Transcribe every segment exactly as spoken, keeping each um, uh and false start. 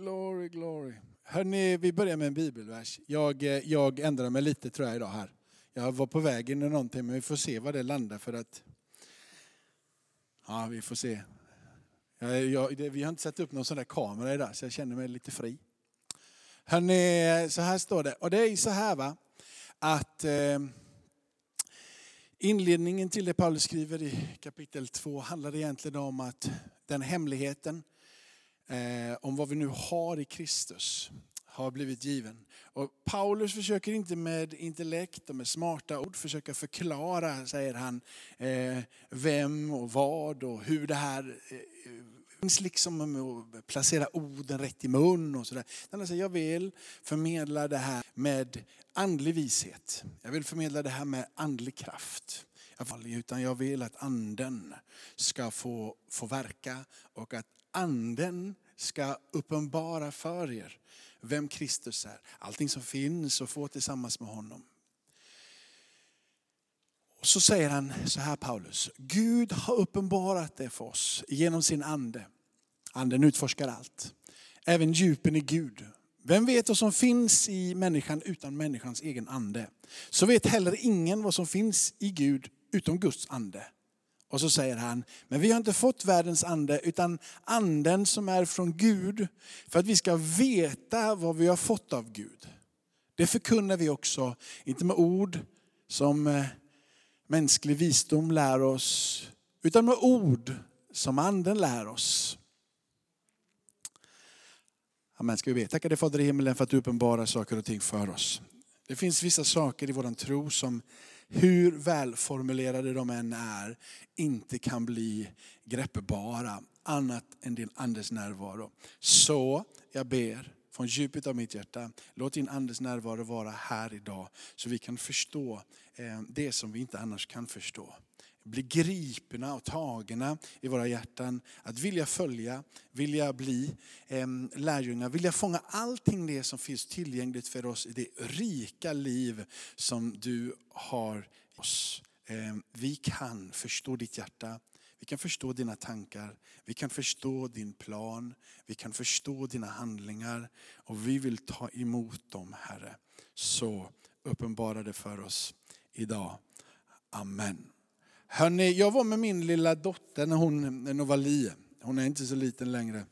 Glory, glory. Hörrni, vi börjar med en bibelvers. Jag, jag ändrar mig lite tror jag idag här. Jag var på väg in i någonting, men vi får se vad det landar för att... Ja, vi får se. Jag, jag, det, vi har inte satt upp någon sån där kamera idag, så jag känner mig lite fri. Hörrni, så här står det. Och det är så här va, att... Eh, Inledningen till det Paulus skriver i kapitel två handlar egentligen om att den hemligheten eh, om vad vi nu har i Kristus har blivit given. Och Paulus försöker inte med intellekt och med smarta ord försöka förklara, säger han, eh, vem och vad och hur det här eh, finns liksom med att placera orden rätt i mun och sådär. Alltså, jag vill förmedla det här med andlig vishet. Jag vill förmedla det här med andlig kraft. Utan jag vill att anden ska få, få verka och att anden ska uppenbara för er vem Kristus är. Allting som finns och få tillsammans med honom. Och så säger han så här, Paulus. Gud har uppenbarat det för oss genom sin ande. Anden utforskar allt. Även djupen i Gud. Vem vet vad som finns i människan utan människans egen ande? Så vet heller ingen vad som finns i Gud utom Guds ande. Och så säger han, men vi har inte fått världens ande utan anden som är från Gud. För att vi ska veta vad vi har fått av Gud. Det förkunnar vi också, inte med ord som... mänsklig visdom lär oss, utan med ord som anden lär oss. Amen, ska vi be. Tacka dig Fader i himmelen för att du uppenbarar saker och ting för oss. Det finns vissa saker i våran tro som hur välformulerade de än är inte kan bli greppbara annat än din andes närvaro. Så jag ber från djupet av mitt hjärta. Låt din andes närvaro vara här idag. Så vi kan förstå det som vi inte annars kan förstå. Bli gripna och tagna i våra hjärtan. Att vilja följa, vilja bli lärjungar. Vilja fånga allting det som finns tillgängligt för oss i det rika liv som du har oss. Vi kan förstå ditt hjärta. Vi kan förstå dina tankar, vi kan förstå din plan, vi kan förstå dina handlingar och vi vill ta emot dem, Herre. Så uppenbara det för oss idag. Amen. Hörrni, jag var med min lilla dotter när hon var liten. Hon är inte så liten längre,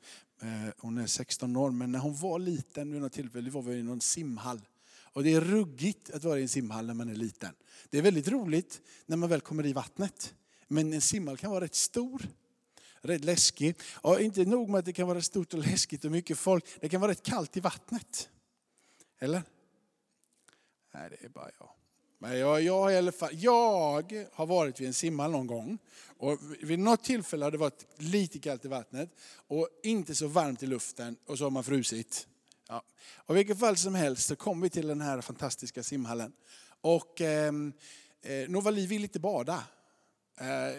hon är sexton år, men när hon var liten vid något tillfälle var vi i någon simhall. Och det är ruggigt att vara i en simhall när man är liten. Det är väldigt roligt när man väl kommer i vattnet. Men en simhall kan vara rätt stor, rätt läskig. Ja, inte nog med att det kan vara stort och läskigt och mycket folk. Det kan vara rätt kallt i vattnet. Eller? Nej, det är bara jag. Men jag, jag, i alla fall, jag har varit vid en simhall någon gång. Och vid något tillfälle har det varit lite kallt i vattnet. Och inte så varmt i luften. Och så har man frusit. Ja. Och i vilket fall som helst så kom vi till den här fantastiska simhallen. Och eh, Novali vill inte bada.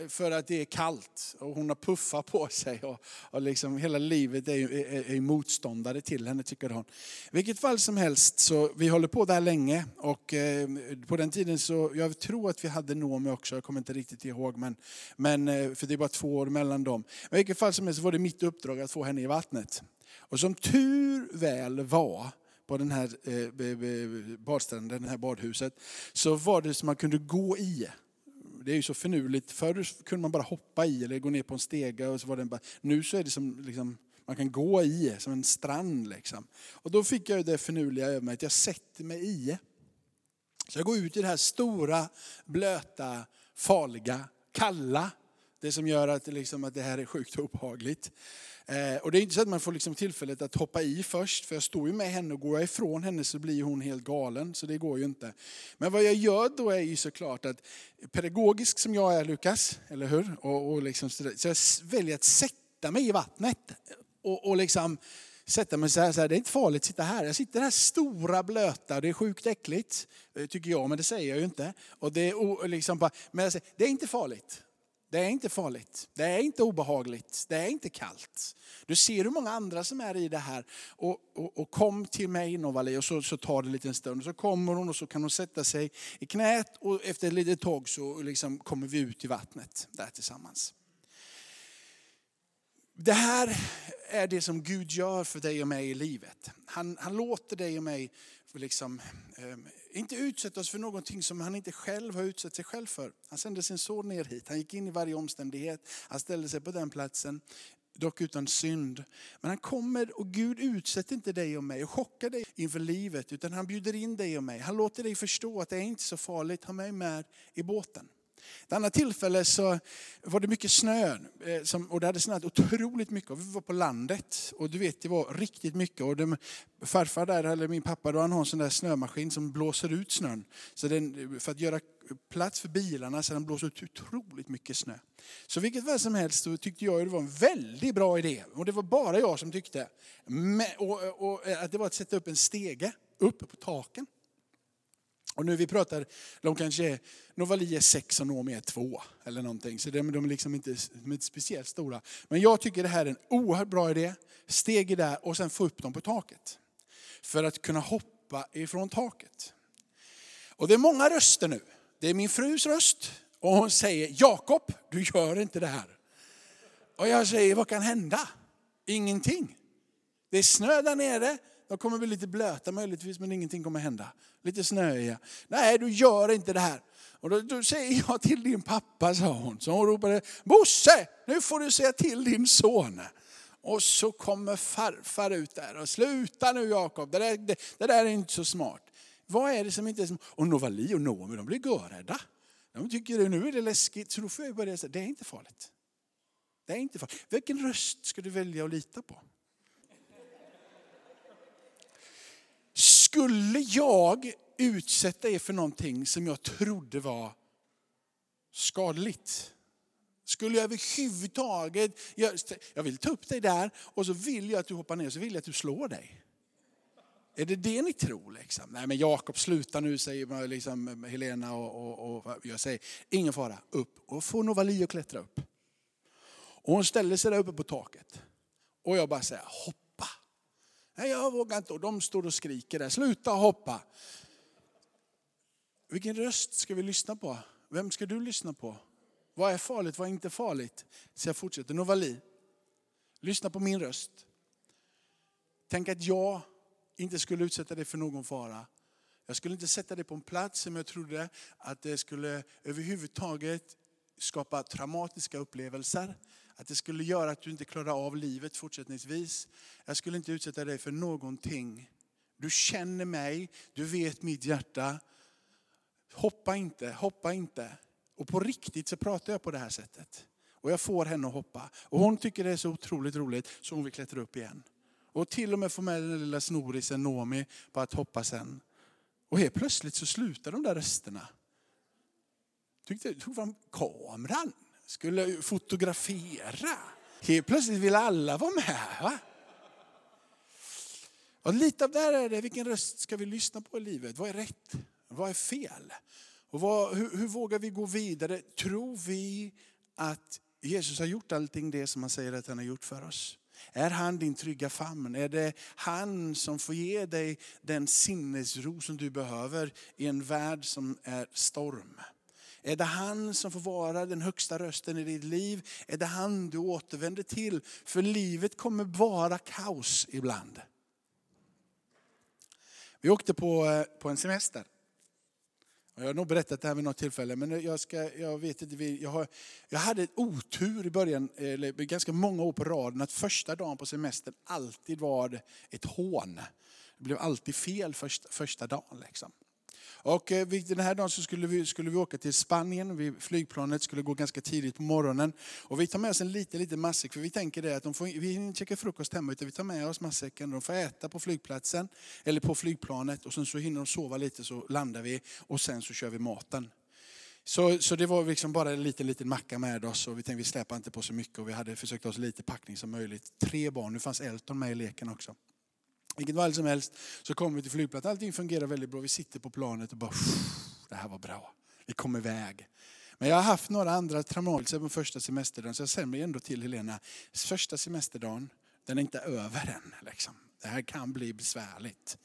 För att det är kallt och hon har puffat på sig och, och liksom hela livet är, är, är motståndare till henne, tycker hon. Vilket fall som helst, så vi håller på där länge och eh, på den tiden så, jag tror att vi hade Nomi också, jag kommer inte riktigt ihåg, men, men för det är bara två år mellan dem. Men vilket fall som helst var det mitt uppdrag att få henne i vattnet. Och som tur väl var på den här eh, badstranden, det här badhuset, så var det som man kunde gå i. Det är ju så förnuligt. Förr kunde man bara hoppa i eller gå ner på en stega. Och så var det bara, nu så är det som liksom, man kan gå i som en strand. Liksom. Och då fick jag ju det förnuliga över mig att jag sätter mig i. Så jag går ut i det här stora, blöta, farliga, kalla. Det som gör att, liksom, att det här är sjukt obehagligt. Eh, och det är inte så att man får liksom tillfället att hoppa i först. För jag står ju med henne och går jag ifrån henne så blir hon helt galen. Så det går ju inte. Men vad jag gör då är ju såklart att pedagogisk som jag är, Lukas. Eller hur? Och, och liksom, så jag väljer att sätta mig i vattnet. Och, och liksom sätta mig så här, så här. Det är inte farligt att sitta här. Jag sitter här stora blöta. Det är sjukt äckligt. Tycker jag, men det säger jag ju inte. Och det, är, liksom, bara, men jag säger, det är inte farligt. Det är inte farligt. Det är inte obehagligt. Det är inte kallt. Du ser hur många andra som är i det här. Och, och, och kom till mig, Novali. Och så, så tar det en liten stund. Och så kommer hon och så kan hon sätta sig i knät. Och efter ett litet tag så liksom kommer vi ut i vattnet där tillsammans. Det här är det som Gud gör för dig och mig i livet. Han, han låter dig och mig liksom, eh, inte utsätta oss för någonting som han inte själv har utsatt sig själv för. Han sände sin son ner hit. Han gick in i varje omständighet. Han ställde sig på den platsen. Dock utan synd. Men han kommer och Gud utsätter inte dig och mig och chockar dig inför livet. Utan han bjuder in dig och mig. Han låter dig förstå att det är inte så farligt. Ha mig med i båten. Ett annat tillfälle så var det mycket snö och det hade snöat otroligt mycket. Vi var på landet och du vet, det var riktigt mycket. Och de, farfar där, eller min pappa, då, han har en sån där snömaskin som blåser ut snön. Så den, för att göra plats för bilarna så den blåser ut otroligt mycket snö. Så vilket väl som helst så tyckte jag att det var en väldigt bra idé. Och det var bara jag som tyckte. Men, och, och, att det var att sätta upp en stege uppe på taken. Och nu vi pratar, de kanske Novali är sex och Nomi är två eller någonting. Så de, de är liksom inte, de är inte speciellt stora. Men jag tycker det här är en oerhört bra idé. Steg där och sen få upp dem på taket. För att kunna hoppa ifrån taket. Och det är många röster nu. Det är min frus röst. Och hon säger, Jakob, du gör inte det här. Och jag säger, vad kan hända? Ingenting. Det är snö där nere. De kommer bli lite blöta möjligtvis, men ingenting kommer hända. Lite snöiga. Nej, du gör inte det här. Och då, då säger jag till din pappa, sa hon. Så hon ropade, Bosse, nu får du säga till din son. Och så kommer farfar ut där. Och sluta nu, Jakob. Det där, det, det där är inte så smart. Vad är det som inte är smart? Och Novali och Nomi, de blir görrädda. De tycker att nu är det läskigt. Så då får jag börja säga, det är inte farligt. Det är inte farligt. Vilken röst ska du välja att lita på? Skulle jag utsätta er för någonting som jag trodde var skadligt? Skulle jag överhuvudtaget... Jag, jag vill ta upp dig där och så vill jag att du hoppar ner och så vill jag att du slår dig. Är det det ni tror? Liksom? Nej, men Jakob, sluta nu, säger liksom Helena. Och, och, och jag säger, ingen fara, upp. Och får Novali att klättra upp. Och hon ställer sig där uppe på taket. Och jag bara säger, hoppa. Nej, jag vågar inte. Och de står och skriker där. Sluta hoppa. Vilken röst ska vi lyssna på? Vem ska du lyssna på? Vad är farligt? Vad är inte farligt? Så jag fortsätter. Novali, lyssna på min röst. Tänk att jag inte skulle utsätta dig för någon fara. Jag skulle inte sätta dig på en plats som jag trodde att det skulle överhuvudtaget skapa traumatiska upplevelser. Att det skulle göra att du inte klarar av livet fortsättningsvis. Jag skulle inte utsätta dig för någonting. Du känner mig. Du vet mitt hjärta. Hoppa inte. Hoppa inte. Och på riktigt så pratar jag på det här sättet. Och jag får henne att hoppa. Och hon tycker det är så otroligt roligt. Så hon vill klättra upp igen. Och till och med får med den lilla snorisen Nomi på att hoppa sen. Och helt plötsligt så slutar de där rösterna. Tyckte tog fram kameran. Skulle fotografera. Helt plötsligt vill alla vara med. Va? Och lite av det här är det. Vilken röst ska vi lyssna på i livet? Vad är rätt? Vad är fel? Och vad, hur, hur vågar vi gå vidare? Tror vi att Jesus har gjort allting det som han säger att han har gjort för oss? Är han din trygga famn? Är det han som får ge dig den sinnesro som du behöver i en värld som är storm? Är det han som får vara den högsta rösten i ditt liv? Är det han du återvänder till? För livet kommer vara kaos ibland. Vi åkte på, på en semester. Jag har nog berättat det här vid något tillfälle. Men jag, ska, jag vet inte. Jag, har, jag hade ett otur i början. Eller ganska många år på raden. Att första dagen på semestern alltid var ett hån. Det blev alltid fel första, första dagen liksom. Och den här dagen så skulle vi, skulle vi åka till Spanien. Vi, flygplanet skulle gå ganska tidigt på morgonen. Och vi tar med oss en liten, liten matsäck. För vi tänker det att de får, vi inte käkar frukost hemma. Utan vi tar med oss matsäcken. De får äta på flygplatsen. Eller på flygplanet. Och sen så hinner de sova lite så landar vi. Och sen så kör vi maten. Så, så det var liksom bara en liten, liten macka med oss. Och vi tänkte vi släpar inte på så mycket. Och vi hade försökt ha så lite packning som möjligt. Tre barn. Nu fanns Elton med i leken också. Vilket var allt som helst så kommer vi till flygplatsen. Allting fungerar väldigt bra. Vi sitter på planet och bara, det här var bra. Vi kom iväg. Men jag har haft några andra traumatiska på första semesterdagen. Så jag säger mig ändå till Helena, första semesterdagen, den är inte över än. Liksom. Det här kan bli besvärligt.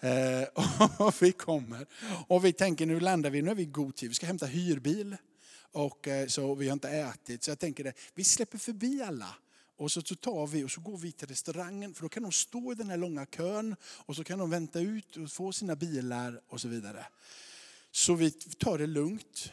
Eh, och vi kommer. Och vi tänker, nu landar vi. Nu är vi i god tid. Vi ska hämta hyrbil. Och eh, så vi har inte ätit. Så jag tänker, det, vi släpper förbi alla. Och så tar vi och så går vi till restaurangen, för då kan de stå i den här långa kön och så kan de vänta ut och få sina bilar och så vidare. Så vi tar det lugnt,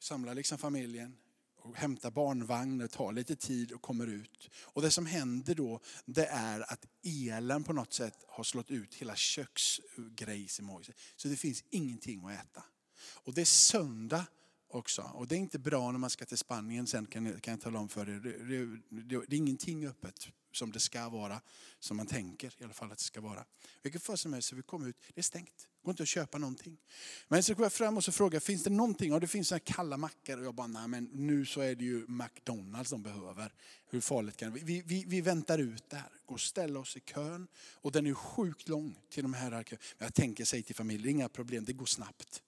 samlar liksom familjen och hämtar barnvagn, tar lite tid och kommer ut. Och det som händer då, det är att elen på något sätt har slått ut hela köksgrejs i Mojse. Så det finns ingenting att äta. Och det är söndag också. Och det är inte bra när man ska till Spanien sen, kan jag, kan jag tala om för er. Det, det, det, det är ingenting öppet som det ska vara, som man tänker i alla fall att det ska vara. Vilket för som helst, så vi kom ut, det är stängt. Går inte att köpa någonting. Men så går jag fram och så frågar, finns det någonting? Ja, det finns sådana kalla mackar. Och jag bara, nej men nu så är det ju McDonalds de behöver. Hur farligt kan det? Vi, vi, vi väntar ut där. Går och ställer oss i kön. Och den är sjukt lång till de här. Jag tänker, säger till familjen, inga problem, det går snabbt.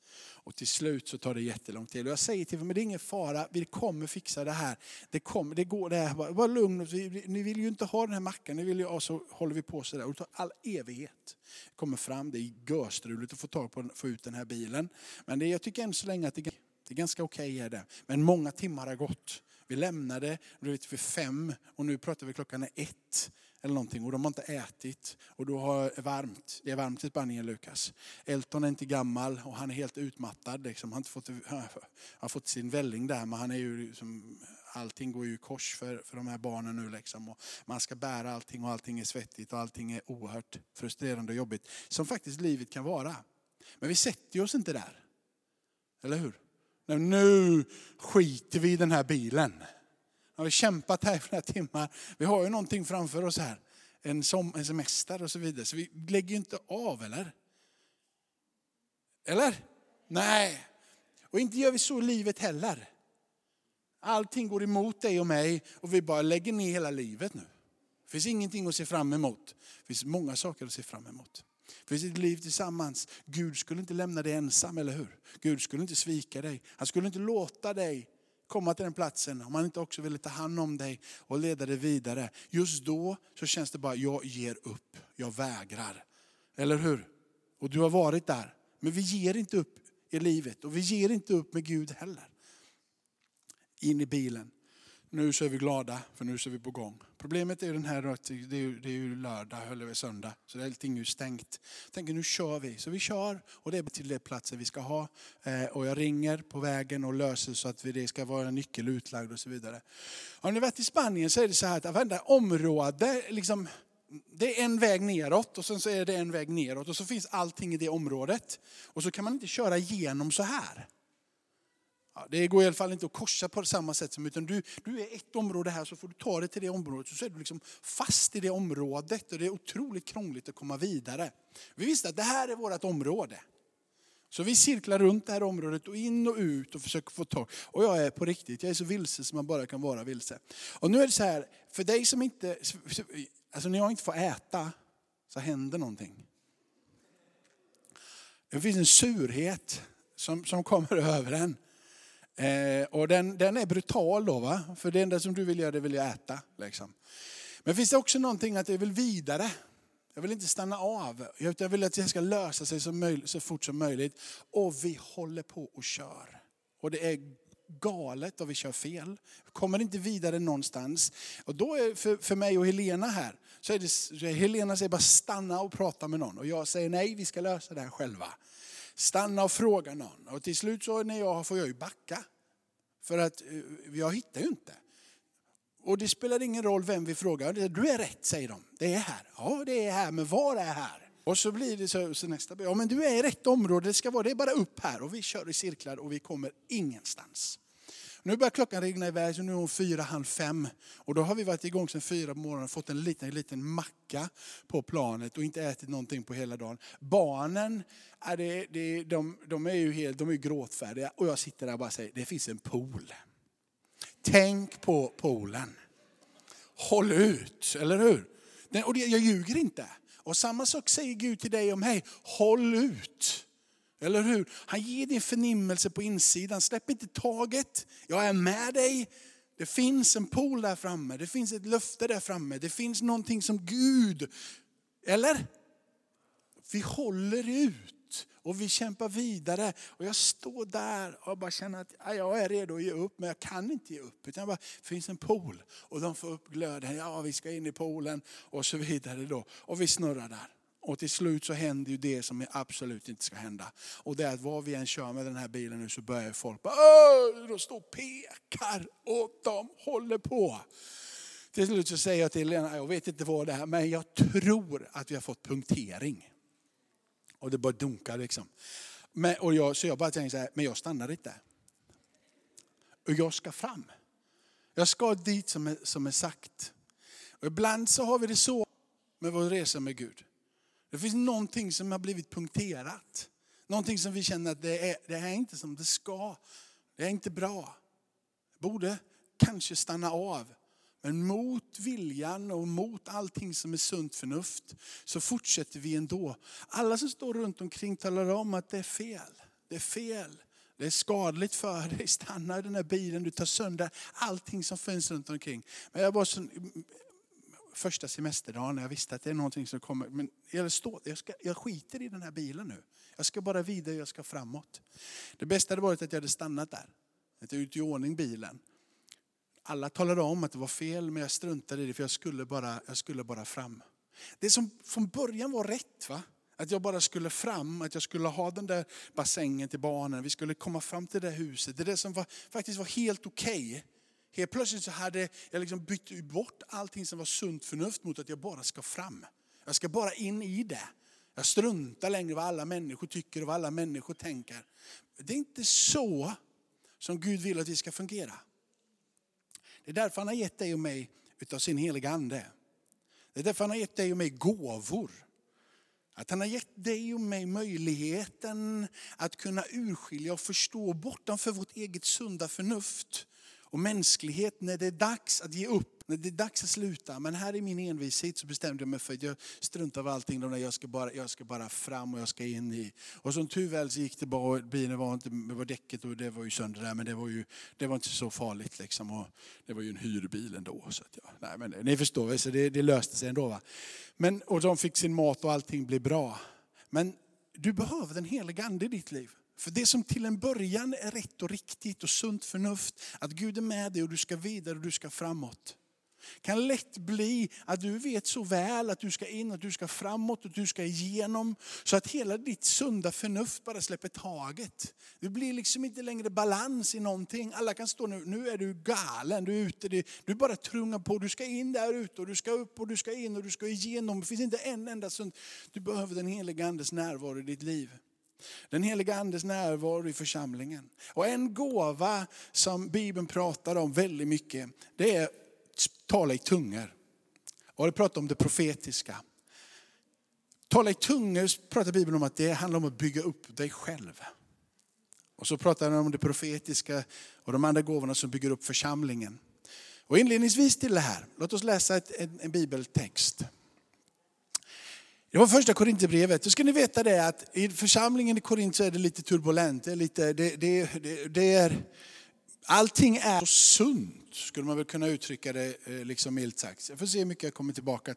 Och till slut så tar det jättelång tid. Och jag säger till familjen, det är ingen fara, vi kommer fixa det här. Det, kommer, det går det här. Bara, var lugn, ni vill ju inte ha den här mackan. Ni vill ju, och så håller vi på sådär. Och det tar all evighet. Kommer fram, det är görstrul att få tag på, få ut den här bilen. Men det, jag tycker än så länge att det, det är ganska okej är det. Men många timmar har gått. Vi lämnade, då vet vi fem och nu pratar vi klockan är ett eller någonting och de har inte ätit och då har det varmt. Det är varmt i Spanien, Lukas. Elton är inte gammal och han är helt utmattad. Liksom. Han har inte fått, han har fått sin välling där, men han är ju liksom, allting går ju i kors för, för de här barnen nu. Liksom. Och man ska bära allting och allting är svettigt och allting är oerhört frustrerande och jobbigt. Som faktiskt livet kan vara. Men vi sätter oss inte där. Eller hur? Nu skiter vi i den här bilen. Nu har vi kämpat här i flera timmar. Vi har ju någonting framför oss här. En, som, en semester och så vidare. Så vi lägger ju inte av, eller? Eller? Nej. Och inte gör vi så i livet heller. Allting går emot dig och mig och vi bara lägger ner hela livet nu. Det finns ingenting att se fram emot. Det finns många saker att se fram emot. Det finns ett liv tillsammans. Gud skulle inte lämna dig ensam, eller hur? Gud skulle inte svika dig. Han skulle inte låta dig komma till den platsen om han inte också ville ta hand om dig och leda dig vidare. Just då så känns det bara, jag ger upp. Jag vägrar. Eller hur? Och du har varit där. Men vi ger inte upp i livet. Och vi ger inte upp med Gud heller. In i bilen. Nu så är vi glada, för nu så är vi på gång. Problemet är ju den här, det är ju, det är ju lördag eller söndag. Så det är allting ju stängt. Jag tänker, nu kör vi. Så vi kör och det är till det platser vi ska ha. Eh, och jag ringer på vägen och löser så att vi, det ska vara en nyckel utlagd och så vidare. Om ni varit i Spanien så är det så här att varenda område, liksom, det är en väg neråt och sen så är det en väg neråt. Och så finns allting i det området. Och så kan man inte köra igenom så här. Ja, det går i alla fall inte att korsa på samma sätt som, utan du, du är ett område här så får du ta dig till det området. Så är du liksom fast i det området och det är otroligt krångligt att komma vidare. Vi visste att det här är vårt område. Så vi cirklar runt det här området och in och ut och försöker få tag. Och jag är på riktigt, jag är så vilse som man bara kan vara vilse. Och nu är det så här, för dig som inte, alltså när jag inte får äta så händer någonting. Det finns en surhet som, som kommer över en. Eh, och den, den är brutal då, va? För det enda som du vill göra, det vill jag äta. Liksom. Men finns det också någonting att jag vill vidare? Jag vill inte stanna av. Jag vill att det ska lösa sig så, möjligt, så fort som möjligt. Och vi håller på och kör. Och det är galet och vi kör fel. Kommer inte vidare någonstans. Och då är för, för mig och Helena här. Så är det, Helena säger bara stanna och prata med någon. Och jag säger nej, vi ska lösa det här själva. Stanna och fråga någon. Och till slut så när jag får jag ju backa. För att jag hittar ju inte. Och det spelar ingen roll vem vi frågar. Du är rätt, säger de. Det är här. Ja, det är här. Men var är här? Och så blir det så, så nästa. Ja, men du är i rätt område. Det ska vara. Det är bara upp här. Och vi kör i cirklar och vi kommer ingenstans. Nu börjar klockan regna iväg, så nu är hon fyra, halv fem. Och då har vi varit igång sedan fyra på morgonen och fått en liten, en liten macka på planet och inte ätit någonting på hela dagen. Barnen, är det, det, de, de är ju helt, de är gråtfärdiga. Och jag sitter där och bara säger, det finns en pool. Tänk på poolen. Håll ut, eller hur? Den, och det, jag ljuger inte. Och samma sak säger Gud till dig om, hej, håll ut. Eller hur? Han ger din förnimmelse på insidan. Släpp inte taget. Jag är med dig. Det finns en pool där framme. Det finns ett löfte där framme. Det finns någonting som Gud. Eller? Vi håller ut. ut och vi kämpar vidare. Och jag står där och bara känner att jag är redo att ge upp, men jag kan inte ge upp. Utan jag bara, finns en pool och de får upp glöden. Ja, vi ska in i poolen och så vidare då. Och vi snurrar där. Och till slut så händer ju det som absolut inte ska hända. Och det är att vad vi än kör med den här bilen nu så börjar folk bara, åh, då står pekar och de håller på. Till slut så säger jag till Lena, jag vet inte vad det är, men jag tror att vi har fått punktering. Och det bara dunkar liksom. Men, och jag, så jag bara tänker så här, men jag stannar inte. Och jag ska fram. Jag ska dit som är, som är sagt. Och ibland så har vi det så med vår resa med Gud. Det finns någonting som har blivit punkterat. Någonting som vi känner att det är, det är inte som det ska. Det är inte bra. Borde kanske stanna av. Men mot viljan och mot allting som är sunt förnuft så fortsätter vi ändå. Alla som står runt omkring talar om att det är fel. Det är fel. Det är skadligt för dig. Stanna i den här bilen. Du tar sönder allting som finns runt omkring. Men jag var så... Första semesterdagen när jag visste att det är någonting som kommer. Men jag, står, jag, ska, jag skiter i den här bilen nu. Jag ska bara vidare, jag ska framåt. Det bästa hade varit att jag hade stannat där. Att jag ut i ordning bilen. Alla talade om att det var fel, men jag struntade i det för jag skulle bara, jag skulle bara fram. Det som från början var rätt, va? Att jag bara skulle fram, att jag skulle ha den där bassängen till barnen. Vi skulle komma fram till det där huset. Det, det som var, faktiskt var helt okej. Okay. Helt plötsligt så hade jag liksom bytt bort allting som var sunt förnuft mot att jag bara ska fram. Jag ska bara in i det. Jag struntar längre vad alla människor tycker och vad alla människor tänker. Det är inte så som Gud vill att vi ska fungera. Det är därför han har gett dig och mig utav sin heliga ande. Det är därför han har gett dig och mig gåvor. Att han har gett dig och mig möjligheten att kunna urskilja och förstå bortanför vårt eget sunda förnuft. Och mänsklighet när det är dags att ge upp. När det är dags att sluta. Men här i min envishet så bestämde jag mig för att jag struntar av allting. Där jag, ska bara, jag ska bara fram och jag ska in i. Och som tur väl så gick det bara. Bilen var inte var däcket och det var ju sönder där. Men det var ju det var inte så farligt liksom. Och det var ju en hyrbil ändå. Så att jag, nej, men ni förstår väl, så det, det löste sig ändå, va. Men, och de fick sin mat och allting blev bra. Men du behöver den heliga ande i ditt liv. För det som till en början är rätt och riktigt och sunt förnuft, att Gud är med dig och du ska vidare och du ska framåt, kan lätt bli att du vet så väl att du ska in, att du ska framåt och du ska igenom, så att hela ditt sunda förnuft bara släpper taget. Det blir liksom inte längre balans i någonting. Alla kan stå nu, nu är du galen, du är ute, du bara trungar på, du ska in där ute och du ska upp och du ska in och du ska igenom. Det finns inte en enda sunt. Du behöver den heliga andes närvaro i ditt liv. Den heliga andes närvaro i församlingen. Och en gåva som Bibeln pratar om väldigt mycket, det är tala i tungor. Och det pratar om det profetiska. Tala i tungor pratar Bibeln om att det handlar om att bygga upp dig själv. Och så pratar den om det profetiska och de andra gåvorna som bygger upp församlingen. Och inledningsvis till det här, låt oss läsa ett, en, en bibeltext. Det var första Korinthierbrevet. Då ska ni veta det att i församlingen i Korint så är det lite turbulent. Det är lite, det, det, det, det är, allting är så sunt, skulle man väl kunna uttrycka det liksom milt sagt. Jag får se hur mycket jag kommer tillbaka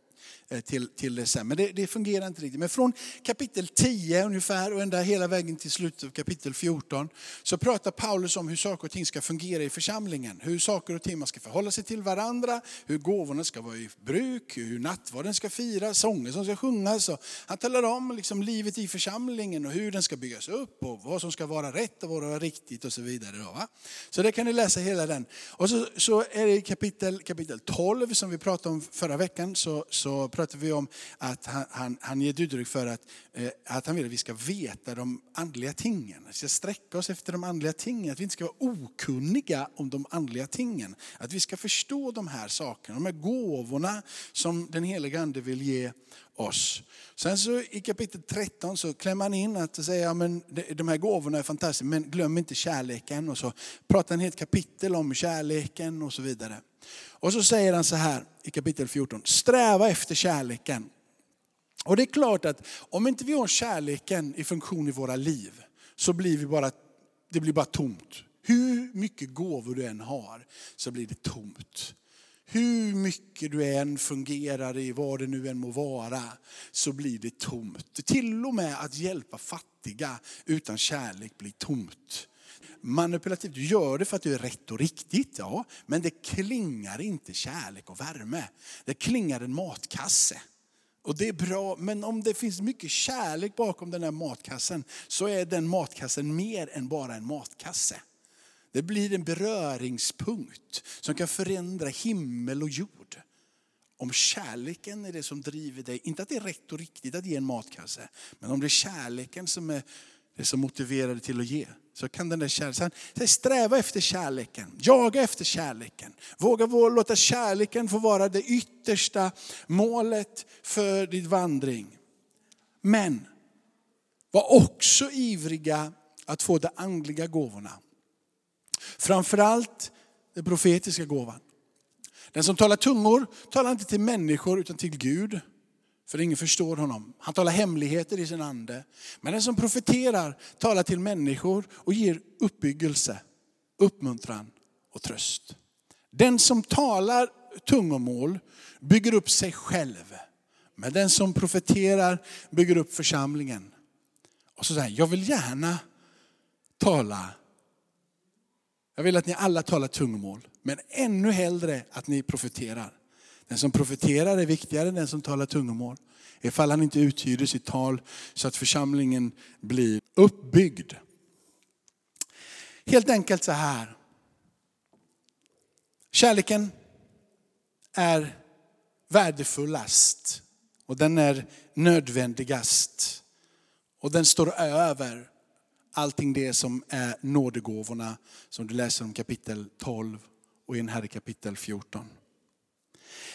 till, till det sen. Men det, det fungerar inte riktigt. Men från kapitel tio ungefär och ända hela vägen till slutet av kapitel fjorton så pratar Paulus om hur saker och ting ska fungera i församlingen. Hur saker och ting man ska förhålla sig till varandra. Hur gåvorna ska vara i bruk. Hur nattvarden ska firas. Sånger som ska sjungas. Och han talar om liksom livet i församlingen och hur den ska byggas upp. Och vad som ska vara rätt och vad som är riktigt och så vidare. Då, va? Så det kan ni läsa hela den. Och så, så är det i kapitel, kapitel tolv som vi pratade om förra veckan så, så pratar vi om att han, han, han ger uttryck för att, eh, att han vill att vi ska veta de andliga tingen. Vi ska sträcka oss efter de andliga tingen. Att vi inte ska vara okunniga om de andliga tingen. Att vi ska förstå de här sakerna, de här gåvorna som den heliga ande vill ge oss. Sen så i kapitel tretton så klämmer han in att säga, ja, men de här gåvorna är fantastiska men glöm inte kärleken, och så pratar han ett kapitel om kärleken och så vidare. Och så säger han så här i kapitel fjorton, sträva efter kärleken. Och det är klart att om inte vi har kärleken i funktion i våra liv så blir vi bara, det blir bara tomt. Hur mycket gåvor du än har så blir det tomt. Hur mycket du än fungerar i vad det nu än må vara så blir det tomt. Till och med att hjälpa fattiga riktiga utan kärlek blir tomt. Manipulativt, du gör det för att du är rätt och riktigt, ja, men det klingar inte kärlek och värme. Det klingar en matkasse. Och det är bra, men om det finns mycket kärlek bakom den här matkassen så är den matkassen mer än bara en matkasse. Det blir en beröringspunkt som kan förändra himmel och jord. Om kärleken är det som driver dig, inte att det är rätt och riktigt att ge en matkasse, men om det är kärleken som är det som motiverar dig till att ge, så kan den där kärleken, sträva efter kärleken, jaga efter kärleken. Våga låta kärleken få vara det yttersta målet för din vandring. Men var också ivriga att få de andliga gåvorna. Framförallt den profetiska gåvan. Den som talar tungor talar inte till människor utan till Gud. För ingen förstår honom. Han talar hemligheter i sin ande. Men den som profeterar talar till människor och ger uppbyggelse, uppmuntran och tröst. Den som talar tungomål bygger upp sig själv. Men den som profeterar bygger upp församlingen. Och så säger jag, jag vill gärna tala. Jag vill att ni alla talar tungomål. Men ännu hellre att ni profeterar. Den som profeterar är viktigare än den som talar tungomål. Ifall han inte uttyder sitt tal så att församlingen blir uppbyggd. Helt enkelt så här. Kärleken är värdefullast. Och den är nödvändigast. Och den står över allting det som är nådegåvorna. Som du läser om kapitel tolv och in här i kapitel fjorton.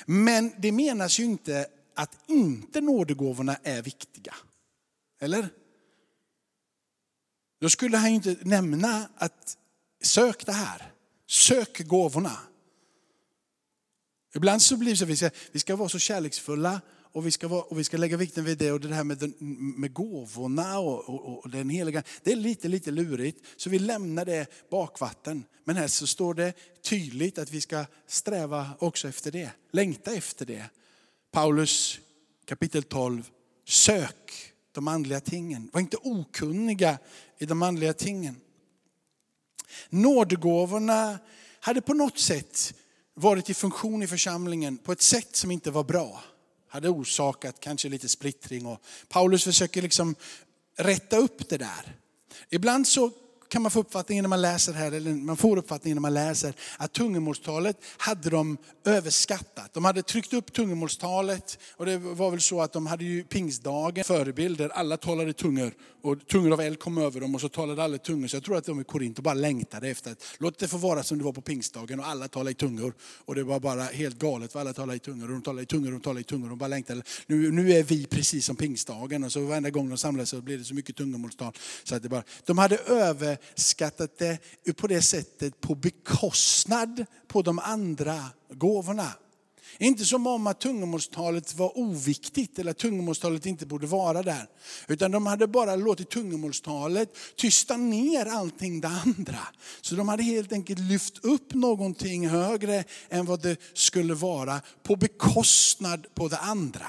Men det menas ju inte att inte nådegåvorna är viktiga. Eller? Då skulle han inte nämna att sök det här. Sök gåvorna. Ibland så blir det så att vi ska, vi ska vara så kärleksfulla och vi ska, vara, och vi ska lägga vikten vid det och det här med, den, med gåvorna och, och, och den heliga. Det är lite, lite lurigt så vi lämnar det bakvatten. Men här så står det tydligt att vi ska sträva också efter det. Längta efter det. Paulus kapitel tolv. Sök de andliga tingen. Var inte okunniga i de andliga tingen. Nådegåvorna hade på något sätt varit i funktion i församlingen på ett sätt som inte var bra. Hade orsakat kanske lite splittring. Och Paulus försöker liksom rätta upp det där. Ibland så kan man få uppfattningen när man läser här. Eller man får uppfattningen när man läser. Att tungemålstalet hade de överskattat. De hade tryckt upp tungemålstalet. Och det var väl så att de hade ju pingstdagen. Förebilder. Alla talade tungor. Och tungor av eld kom över dem. Och så talade alla tungor. Så jag tror att de i Korint och bara längtade efter. Att, låt det få vara som det var på pingstdagen. Och alla talade i tungor. Och det var bara helt galet. För alla talade i tungor. Och de talade i tungor. Och de talade i tungor. Och de bara längtade. Nu, nu är vi precis som pingstdagen. Och så varenda gång de samlades så blev det så mycket tungemålstal. Så att det bara. De hade över. Skattat det på det sättet på bekostnad på de andra gåvorna. Inte som om att tungomålstalet var oviktigt eller att tungomålstalet inte borde vara där. Utan de hade bara låtit tungomålstalet tysta ner allting det andra. Så de hade helt enkelt lyft upp någonting högre än vad det skulle vara på bekostnad på det andra.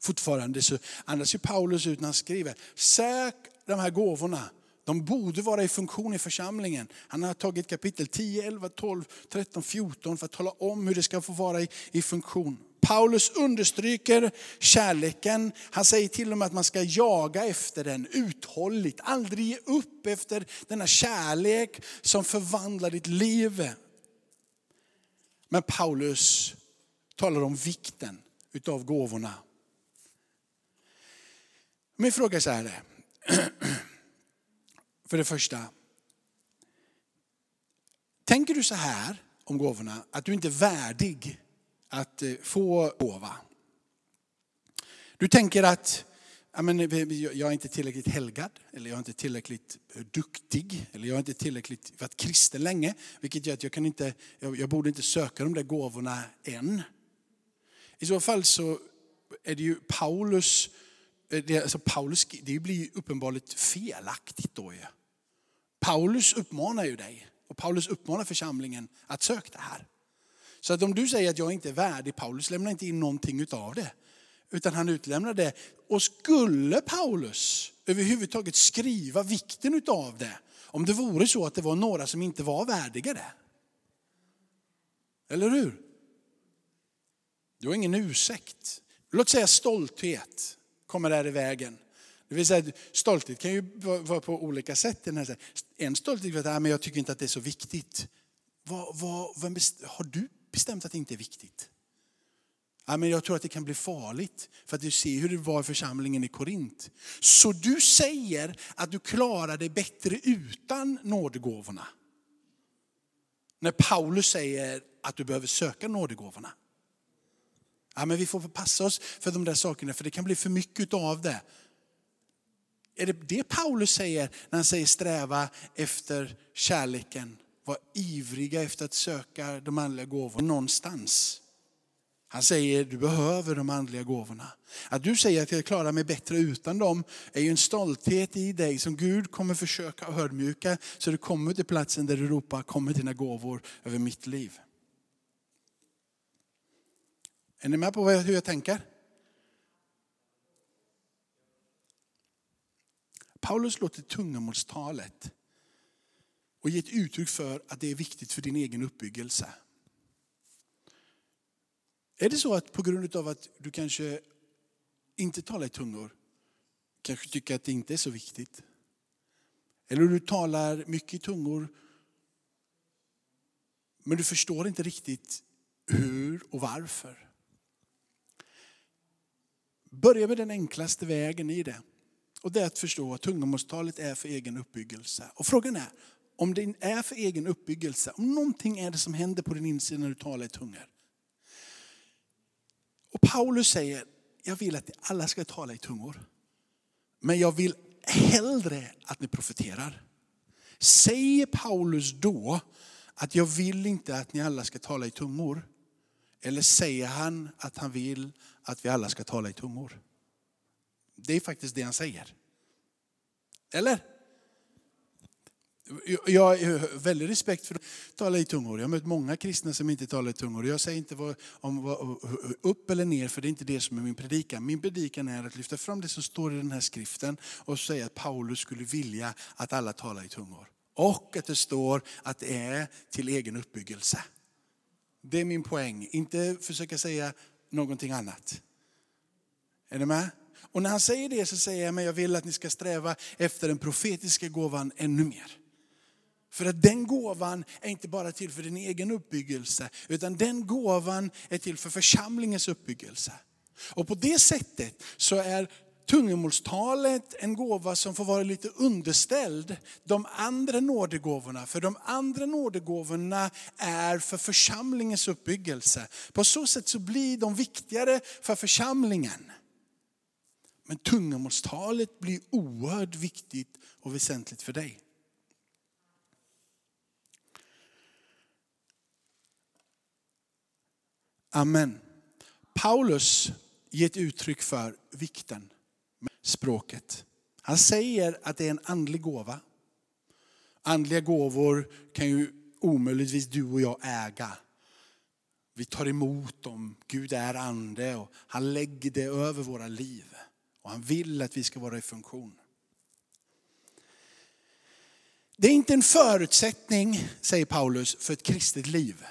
Fortfarande så andas ju Paulus ut när han skriver, sök de här gåvorna. De borde vara i funktion i församlingen. Han har tagit kapitel tio, elva, tolv, tretton, fjorton för att tala om hur det ska få vara i, i funktion. Paulus understryker kärleken. Han säger till och med att man ska jaga efter den uthålligt. Aldrig ge upp efter denna kärlek som förvandlar ditt liv. Men Paulus talar om vikten utav gåvorna. Min fråga är så här. För det första, tänker du så här om gåvorna, att du inte är värdig att få gåva? Du tänker att ja, men jag är inte tillräckligt helgad, eller jag är inte tillräckligt duktig, eller jag har inte tillräckligt varit kristen länge, vilket gör att jag, kan inte, jag, jag borde inte söka de där gåvorna än. I så fall så är det ju Paulus, det, alltså Paulus, det blir ju uppenbarligt felaktigt då ju. Paulus uppmanar ju dig och Paulus uppmanar församlingen att söka det här. Så att om du säger att jag inte är värdig, Paulus lämnar inte in någonting utav det. Utan han utlämnar det. Och skulle Paulus överhuvudtaget skriva vikten av det. Om det vore så att det var några som inte var värdiga det. Eller hur? Det var ingen ursäkt. Låt säga stolthet kommer där i vägen. Det vill säga stolthet kan ju vara på olika sätt. En stolthet är att jag tycker inte att det är så viktigt. Vad, vad, vem bestäm, har du bestämt att det inte är viktigt? Ja, men jag tror att det kan bli farligt. För att du ser hur det var i församlingen i Korint. Så du säger att du klarar dig bättre utan nådegåvorna. När Paulus säger att du behöver söka nådegåvorna. Ja, men vi får passa oss för de där sakerna. För det kan bli för mycket av det. Är det det Paulus säger när han säger sträva efter kärleken? Var ivriga efter att söka de andliga gåvorna någonstans. Han säger du behöver de andliga gåvorna. Att du säger att jag klarar mig bättre utan dem är ju en stolthet i dig som Gud kommer försöka ödmjuka så du kommer till platsen där du ropar kommer dina gåvor över mitt liv. Är ni med på hur jag tänker? Paulus låter tungamålstalet och ger ett uttryck för att det är viktigt för din egen uppbyggelse. Är det så att på grund av att du kanske inte talar i tungor kanske tycker att det inte är så viktigt? Eller du talar mycket i tungor men du förstår inte riktigt hur och varför? Börja med den enklaste vägen i det. Och det är att förstå att tungomålstalet är för egen uppbyggelse. Och frågan är, om det är för egen uppbyggelse, om någonting är det som händer på din insida när du talar i tungor. Och Paulus säger, jag vill att alla ska tala i tungor. Men jag vill hellre att ni profeterar. Säger Paulus då att jag vill inte att ni alla ska tala i tungor? Eller säger han att han vill att vi alla ska tala i tungor? Det är faktiskt det han säger. Eller? Jag har väldigt respekt för att tala i tungor. Jag har mött många kristna som inte talar i tungor. Jag säger inte vad, om vad, upp eller ner för det är inte det som är min predikan. Min predikan är att lyfta fram det som står i den här skriften och säga att Paulus skulle vilja att alla talar i tungor. Och att det står att det är till egen uppbyggelse. Det är min poäng. Inte försöka säga någonting annat. Är ni med? Och när han säger det så säger jag, men jag vill att ni ska sträva efter den profetiska gåvan ännu mer. För att den gåvan är inte bara till för din egen uppbyggelse, utan den gåvan är till för församlingens uppbyggelse. Och på det sättet så är tungomålstalet en gåva som får vara lite underställd de andra nådegåvorna. För de andra nådegåvorna är för församlingens uppbyggelse. På så sätt så blir de viktigare för församlingen. Men tungomålstalet blir oerhört viktigt och väsentligt för dig. Amen. Paulus ger ett uttryck för vikten med språket. Han säger att det är en andlig gåva. Andliga gåvor kan ju omöjligtvis du och jag äga. Vi tar emot dem. Gud är ande och han lägger det över våra liv. Och han vill att vi ska vara i funktion. Det är inte en förutsättning, säger Paulus, för ett kristet liv.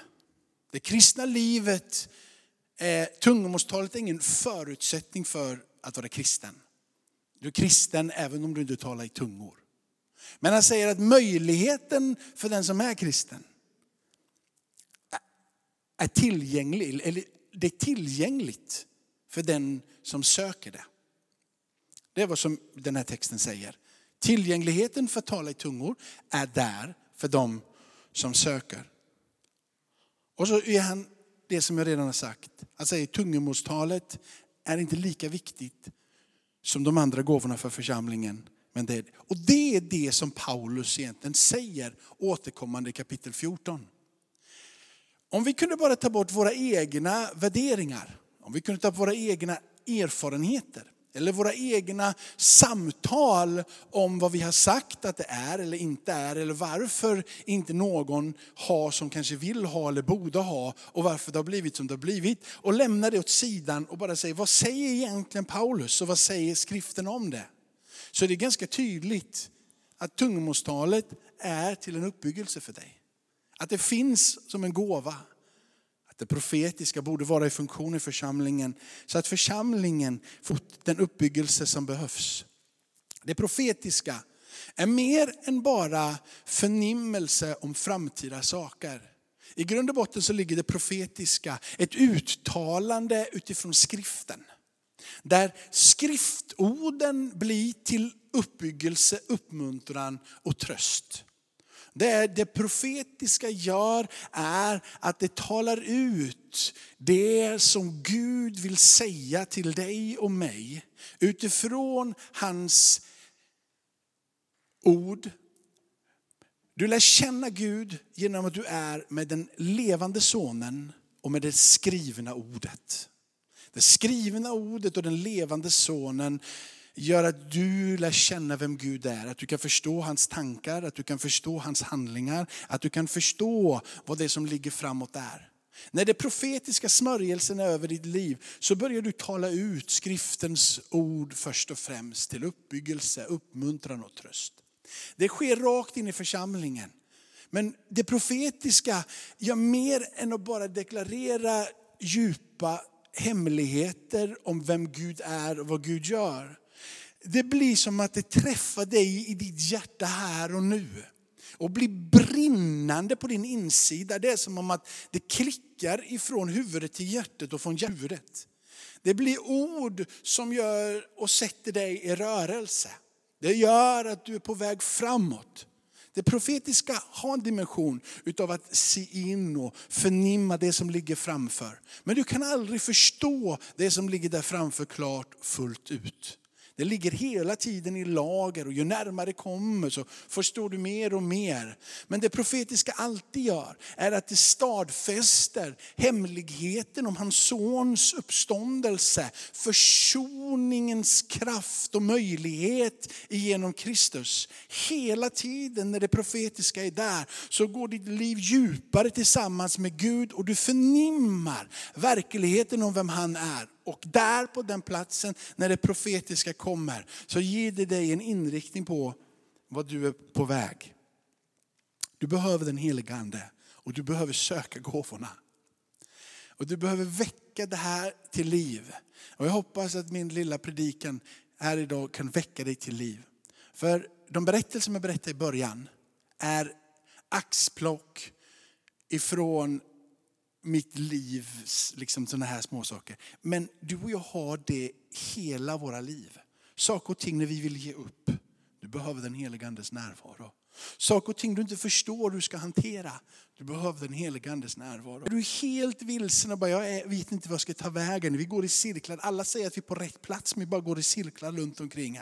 Det kristna livet, eh, tungomålstalet är ingen förutsättning för att vara kristen. Du är kristen även om du inte talar i tungor. Men han säger att möjligheten för den som är kristen är tillgänglig, eller det är tillgängligt för den som söker det. Det är vad som den här texten säger. Tillgängligheten för att tala i tungor är där för de som söker. Och så är han det som jag redan har sagt. Han säger att tungomålstalet är inte lika viktigt som de andra gåvorna för församlingen. Men det är det. Och det är det som Paulus egentligen säger återkommande i kapitel fjorton. Om vi kunde bara ta bort våra egna värderingar. Om vi kunde ta bort våra egna erfarenheter. Eller våra egna samtal om vad vi har sagt att det är eller inte är. Eller varför inte någon har som kanske vill ha eller borde ha. Och varför det har blivit som det har blivit. Och lämna det åt sidan och bara säga, vad säger egentligen Paulus och vad säger skriften om det? Så det är ganska tydligt att tungomålstalet är till en uppbyggelse för dig. Att det finns som en gåva. Att det profetiska borde vara i funktion i församlingen. Så att församlingen får den uppbyggelse som behövs. Det profetiska är mer än bara förnimmelse om framtida saker. I grund och botten så ligger det profetiska ett uttalande utifrån skriften. Där skriftorden blir till uppbyggelse, uppmuntran och tröst. Det, det profetiska gör är att det talar ut det som Gud vill säga till dig och mig. Utifrån hans ord. Du lär känna Gud genom att du är med den levande sonen och med det skrivna ordet. Det skrivna ordet och den levande sonen gör att du lär känna vem Gud är. Att du kan förstå hans tankar, att du kan förstå hans handlingar. Att du kan förstå vad det är som ligger framåt är. När det profetiska smörjelsen är över ditt liv så börjar du tala ut skriftens ord först och främst till uppbyggelse, uppmuntran och tröst. Det sker rakt in i församlingen. Men det profetiska gör mer än att bara deklarera djupa hemligheter om vem Gud är och vad Gud gör. Det blir som att det träffar dig i ditt hjärta här och nu. Och blir brinnande på din insida. Det är som om att det klickar ifrån huvudet till hjärtat och från huvudet. Det blir ord som gör och sätter dig i rörelse. Det gör att du är på väg framåt. Det profetiska har en dimension utav att se in och förnimma det som ligger framför. Men du kan aldrig förstå det som ligger där framför klart fullt ut. Det ligger hela tiden i lager och ju närmare det kommer så förstår du mer och mer. Men det profetiska alltid gör är att det stadfäster hemligheten om hans sons uppståndelse. Försoningens kraft och möjlighet genom Kristus. Hela tiden när det profetiska är där så går ditt liv djupare tillsammans med Gud. Och du förnimmar verkligheten om vem han är. Och där på den platsen när det profetiska kommer så ger det dig en inriktning på vad du är på väg. Du behöver den helige ande och du behöver söka gåvorna. Och du behöver väcka det här till liv. Och jag hoppas att min lilla predikan här idag kan väcka dig till liv. För de berättelser som jag berättade i början är axplock ifrån mitt liv, liksom sådana här små saker. Men du och jag har det hela våra liv. Saker och ting när vi vill ge upp. Du behöver den helige andes närvaro. Saker och ting du inte förstår du ska hantera. Du behöver den helige andes närvaro. Du är helt vilsen och bara, jag vet inte vad jag ska ta vägen. Vi går i cirklar. Alla säger att vi är på rätt plats men vi bara går i cirklar runt omkring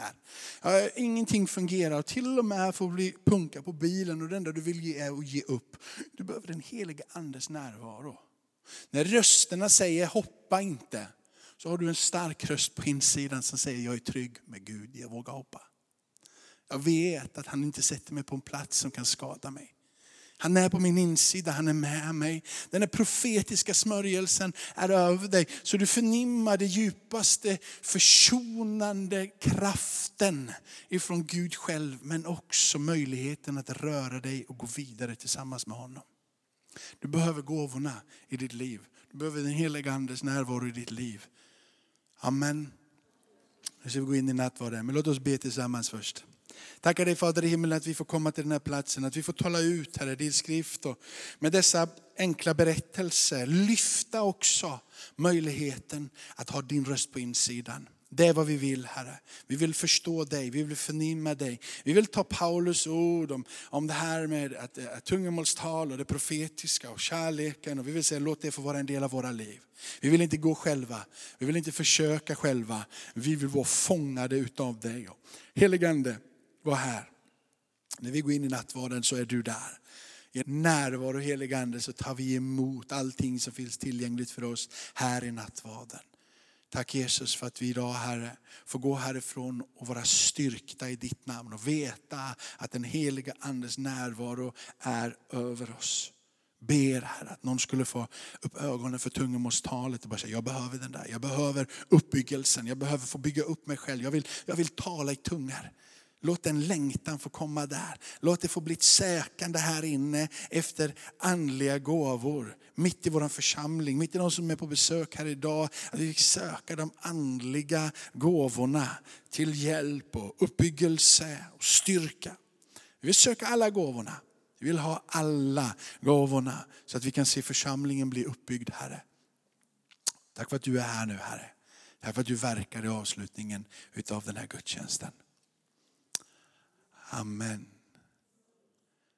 här. Ingenting fungerar. Till och med får bli punka på bilen och det enda du vill ge är att ge upp. Du behöver den helige andes närvaro. När rösterna säger hoppa inte så har du en stark röst på insidan som säger jag är trygg med Gud, jag vågar hoppa. Jag vet att han inte sätter mig på en plats som kan skada mig. Han är på min insida, han är med mig. Den här profetiska smörjelsen är över dig så du förnimmar det djupaste försonande kraften ifrån Gud själv men också möjligheten att röra dig och gå vidare tillsammans med honom. Du behöver gåvorna i ditt liv. Du behöver den helige andes närvaro i ditt liv. Amen. Nu ska vi gå in i nattvarden. Men låt oss be tillsammans först. Tackar dig Fader i himlen att vi får komma till den här platsen. Att vi får tala ut här i din skrift. Och med dessa enkla berättelser lyfta också möjligheten att ha din röst på insidan. Det är vad vi vill, Herre. Vi vill förstå dig. Vi vill förnimma dig. Vi vill ta Paulus ord om, om det här med att, att tungomålstal och det profetiska och kärleken. Och vi vill säga låt det få vara en del av våra liv. Vi vill inte gå själva. Vi vill inte försöka själva. Vi vill vara fångade utav dig. Helige Ande, var här. När vi går in i nattvarden så är du där. I närvaro, Helige Ande, så tar vi emot allting som finns tillgängligt för oss här i nattvarden. Tack Jesus för att vi idag, Herre, får gå härifrån och vara styrkta i ditt namn. Och veta att den heliga andes närvaro är över oss. ber här att någon skulle få upp ögonen för tungomålstalet och bara säga, jag behöver den där, jag behöver uppbyggelsen, jag behöver få bygga upp mig själv, jag vill, jag vill tala i tungor. Låt den längtan få komma där. Låt det få bli ett sökande här inne efter andliga gåvor. Mitt i vår församling, mitt i de som är på besök här idag. Att vi söker de andliga gåvorna till hjälp och uppbyggelse och styrka. Vi vill söka alla gåvorna. Vi vill ha alla gåvorna så att vi kan se församlingen bli uppbyggd, Herre. Tack för att du är här nu, Herre. Tack för att du verkar i avslutningen av den här gudstjänsten. Amen.